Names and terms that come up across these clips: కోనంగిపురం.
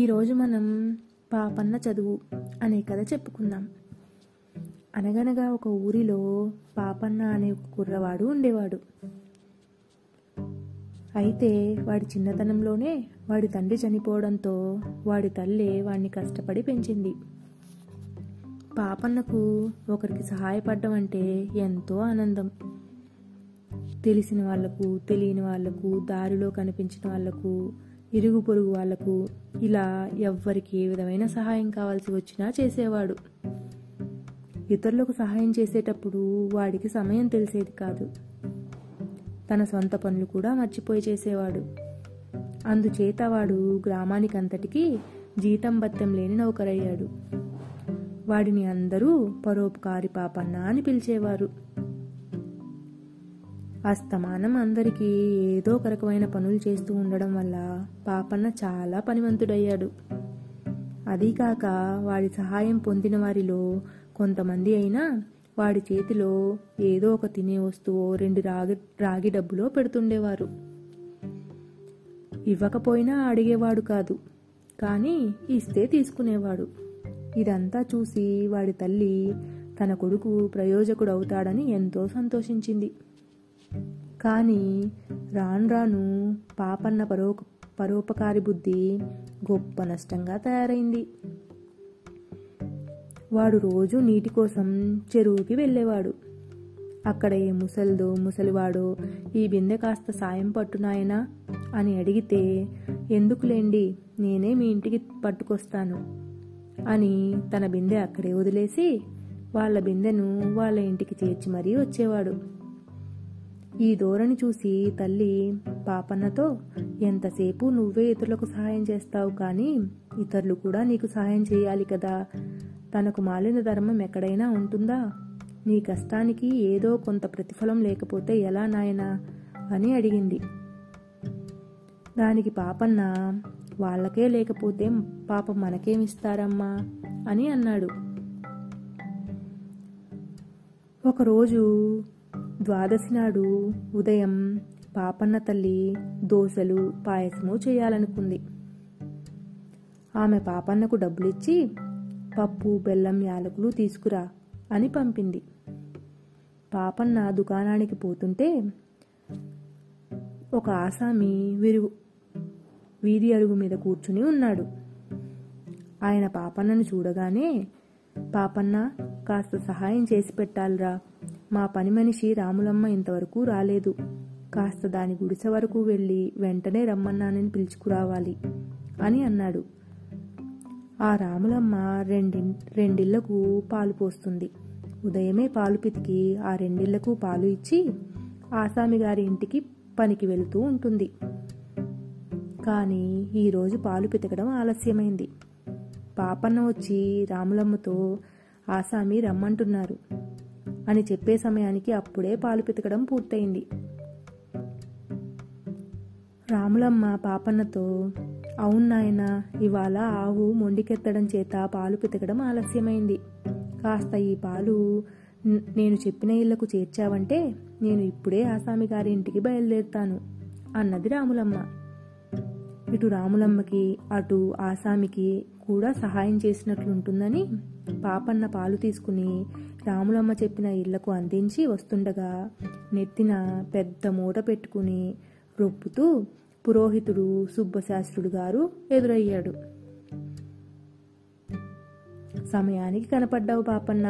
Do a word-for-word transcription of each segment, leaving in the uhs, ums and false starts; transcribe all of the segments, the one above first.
ఈరోజు మనం పాపన్న చదువు అనే కథ చెప్పుకుందాం. అనగనగా ఒక ఊరిలో పాపన్న అనే ఒక కుర్రవాడు ఉండేవాడు. అయితే వాడి చిన్నతనంలోనే వాడి తండ్రి చనిపోవడంతో వాడి తల్లే వాడిని కష్టపడి పెంచింది. పాపన్నకు ఒకరికి సహాయపడడం అంటే ఎంతో ఆనందం. తెలిసిన వాళ్లకు, తెలియని వాళ్లకు, దారిలో కనిపించిన వాళ్లకు, ఇరుగు పొరుగు వాళ్లకు, ఇలా ఎవ్వరికి ఏ విధమైన సహాయం కావాల్సి వచ్చినా చేసేవాడు. ఇతరులకు సహాయం చేసేటప్పుడు వాడికి సమయం తెలిసేది కాదు. తన సొంత పనులు కూడా మర్చిపోయి చేసేవాడు. అందుచేత వాడు గ్రామానికంతటికీ జీతం బత్తం లేని నౌకరయ్యాడు. వాడిని అందరూ పరోపకారి పాపన్న అని పిలిచేవారు. అస్తమానం అందరికీ ఏదో ఒక రకమైన పనులు చేస్తూ ఉండడం వల్ల పాపన్న చాలా పనిమంతుడయ్యాడు. అదీకాక వాడి సహాయం పొందిన వారిలో కొంతమంది అయినా వాడి చేతిలో ఏదో ఒక తినే వస్తువో రెండు రాగి రాగి డబ్బులో పెడుతుండేవారు. ఇవ్వకపోయినా అడిగేవాడు కాదు, కానీ ఇస్తే తీసుకునేవాడు. ఇదంతా చూసి వాడి తల్లి తన కొడుకు ప్రయోజకుడు అవుతాడని ఎంతో సంతోషించింది. కానీ రాను రాను పాపన్న పరో పరోపకారి బుద్ధి గొప్ప నష్టంగా తయారైంది. వాడు రోజు నీటి కోసం చెరువుకి వెళ్ళేవాడు. అక్కడ ఏ ముసలిదో ముసలివాడో ఈ బిందె కాస్త సాయం పట్టునాయనా అని అడిగితే, ఎందుకులేండి నేనే మీ ఇంటికి పట్టుకొస్తాను అని తన బిందె అక్కడే వదిలేసి వాళ్ళ బిందెను వాళ్ళ ఇంటికి చేర్చి మరీ వచ్చేవాడు. ఈ ధోరణి చూసి తల్లి పాపన్నతో, ఎంతసేపు నువ్వే ఇతరులకు సహాయం చేస్తావు, కానీ ఇతరులు కూడా నీకు సహాయం చేయాలి కదా. తనకు మాలిన ధర్మం ఎక్కడైనా ఉంటుందా? నీ కష్టానికి ఏదో కొంత ప్రతిఫలం లేకపోతే ఎలా నాయనా అని అడిగింది. దానికి పాపన్న, వాళ్ళకే లేకపోతే పాపం మనకేమిస్తారమ్మా అని అన్నాడు. ఒకరోజు ద్వాదశి నాడు ఉదయం పాపన్న తల్లి దోశలు పాయసము చేయాలనుకుంది. ఆమె పాపన్నకు డబ్బులిచ్చి పప్పు, బెల్లం, యాలకులు తీసుకురా అని పంపింది. పాపన్న దుకాణానికి పోతుంటే ఒక ఆసామి విరుగు వీధి అరుగు మీద కూర్చుని ఉన్నాడు. ఆయన పాపన్నను చూడగానే, పాపన్న కాస్త సహాయం చేసి పెట్టాలిరా, మా పని మనిషి రాములమ్మ ఇంతవరకు రాలేదు, కాస్త దాని గుడిసె వరకు వెళ్ళి వెంటనే రమ్మన్నానని పిలుచుకురావాలి అని అన్నాడు. ఆ రాములమ్మ రెండి రెండిళ్లకు పాలు పోస్తుంది. ఉదయమే పాలు పితికి ఆ రెండిళ్లకు పాలు ఇచ్చి ఆసామి గారి ఇంటికి పనికి వెళుతూ ఉంటుంది. కానీ ఈరోజు పాలు పితకడం ఆలస్యమైంది. పాపన్న వచ్చి రాములమ్మతో, ఆసామి రమ్మంటున్నారు అని చెప్పే సమయానికి అప్పుడే పాలు పితకడం పూర్తయింది. రాములమ్మ పాపన్నతో, అవును నాయనా, ఇవాళ ఆవు మొండికెత్తడం చేత పాలు పితకడం ఆలస్యమైంది. కాస్త ఈ పాలు నేను చెప్పిన ఇళ్లకు చేర్చావంటే నేను ఇప్పుడే ఆసామి గారి ఇంటికి బయలుదేరుతాను అన్నది రాములమ్మ. ఇటు రాములమ్మకి అటు ఆసామికి కూడా సహాయం చేసినట్లుంటుందని పాపన్న పాలు తీసుకుని రాములమ్మ చెప్పిన ఇళ్లకు అందించి వస్తుండగా నెత్తిన పెద్ద మూట పెట్టుకుని రొప్పుతూ పురోహితుడు సుబ్బశాస్త్రుడు గారు ఎదురయ్యాడు. సమయానికి కనపడ్డావు పాపన్న,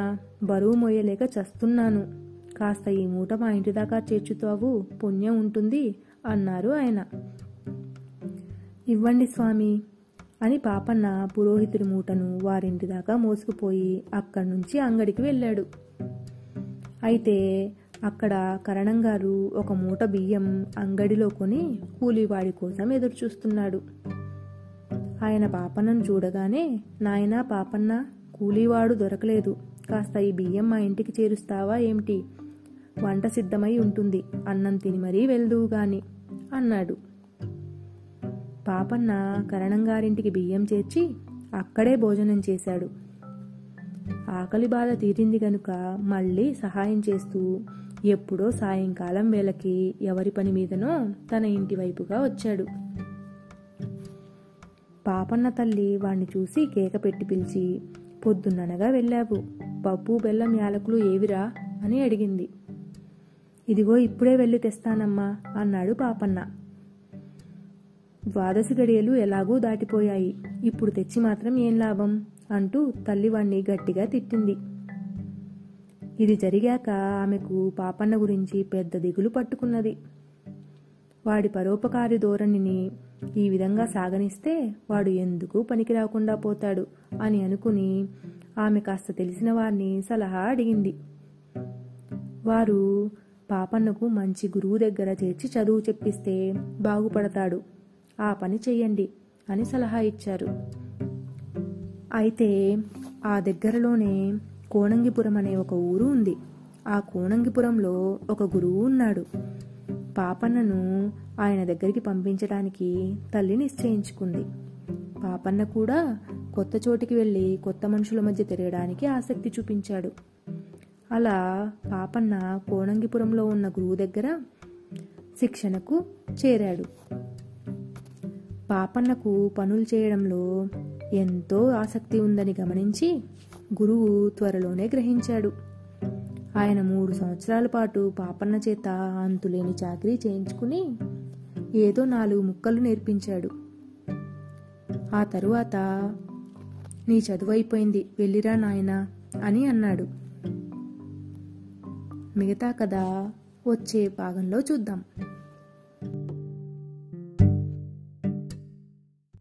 బరువు మోయలేక చస్తున్నాను, కాస్త ఈ మూట మా ఇంటి దాకా చేర్చుతావు, పుణ్యం ఉంటుంది అన్నారు ఆయన. ఇవ్వండి స్వామి అని పాపన్న పురోహితుడి మూటను వారింటి దాకా మోసుకుపోయి అక్కడి నుంచి అంగడికి వెళ్ళాడు. అయితే అక్కడ కరణంగారు ఒక మూట బియ్యం అంగడిలో కొని కూలివాడి కోసం ఎదురుచూస్తున్నాడు. ఆయన పాపన్నను చూడగానే, నాయనా పాపన్న, కూలీవాడు దొరకలేదు, కాస్త ఈ బియ్యం మా ఇంటికి చేరుస్తావా ఏమిటి? వంట సిద్ధమై ఉంటుంది, అన్నం తిని మరీ వెళ్దువు గాని అన్నాడు. పాపన్న కరణంగారింటికి బియ్యం చేర్చి అక్కడే భోజనం చేశాడు. ఆకలి బాధ తీరింది గనుక మళ్ళీ సహాయం చేస్తూ ఎప్పుడో సాయంకాలం వేళకి ఎవరి పని మీదనో తన ఇంటి వైపుగా వచ్చాడు. పాపన్న తల్లి వాణ్ణి చూసి కేక పెట్టి పిలిచి, పొద్దున్ననగా వెళ్ళావు, పప్పు బెల్లం యాలకులు ఏవిరా అని అడిగింది. ఇదిగో ఇప్పుడే వెళ్ళి తెస్తానమ్మా అన్నాడు పాపన్న. ద్వాదశి గడియలు ఎలాగూ దాటిపోయాయి, ఇప్పుడు తెచ్చి మాత్రం ఏం లాభం అంటూ తల్లివాణ్ణి గట్టిగా తిట్టింది. ఇది జరిగాక ఆమెకు పాపన్న గురించి పెద్ద దిగులు పట్టుకున్నది. వాడి పరోపకారి ధోరణిని ఈ విధంగా సాగనిస్తే వాడు ఎందుకు పనికి రాకుండా పోతాడు అని అనుకుని ఆమె కాస్త తెలిసిన వారిని సలహా అడిగింది. వారు పాపన్నకు మంచి గురువు దగ్గర చేర్చి చదువు చెప్పిస్తే బాగుపడతాడు, ఆ పని చెయ్యండి అని సలహా ఇచ్చారు. అయితే ఆ దగ్గరలోనే కోనంగిపురం అనే ఒక ఊరు ఉంది. ఆ కోనంగిపురంలో ఒక గురువు ఉన్నాడు. పాపన్నను ఆయన దగ్గరికి పంపించడానికి తల్లి నిశ్చయించుకుంది. పాపన్న కూడా కొత్త చోటికి వెళ్ళి కొత్త మనుషుల మధ్య తిరగడానికి ఆసక్తి చూపించాడు. అలా పాపన్న కోనంగిపురంలో ఉన్న గురువు దగ్గర శిక్షణకు చేరాడు. పాపన్నకు పనులు చేయడంలో ఎంతో ఆసక్తి ఉందని గమనించి గురువు త్వరలోనే గ్రహించాడు. ఆయన మూడు సంవత్సరాల పాటు పాపన్న చేత అంతులేని చాకరీ చేయించుకుని ఏదో నాలుగు ముక్కలు నేర్పించాడు. ఆ తరువాత, నీ చదువు అయిపోయింది, వెళ్ళిరా నాయనా అని అన్నాడు. మిగతా కథ వచ్చే భాగంలో చూద్దాం.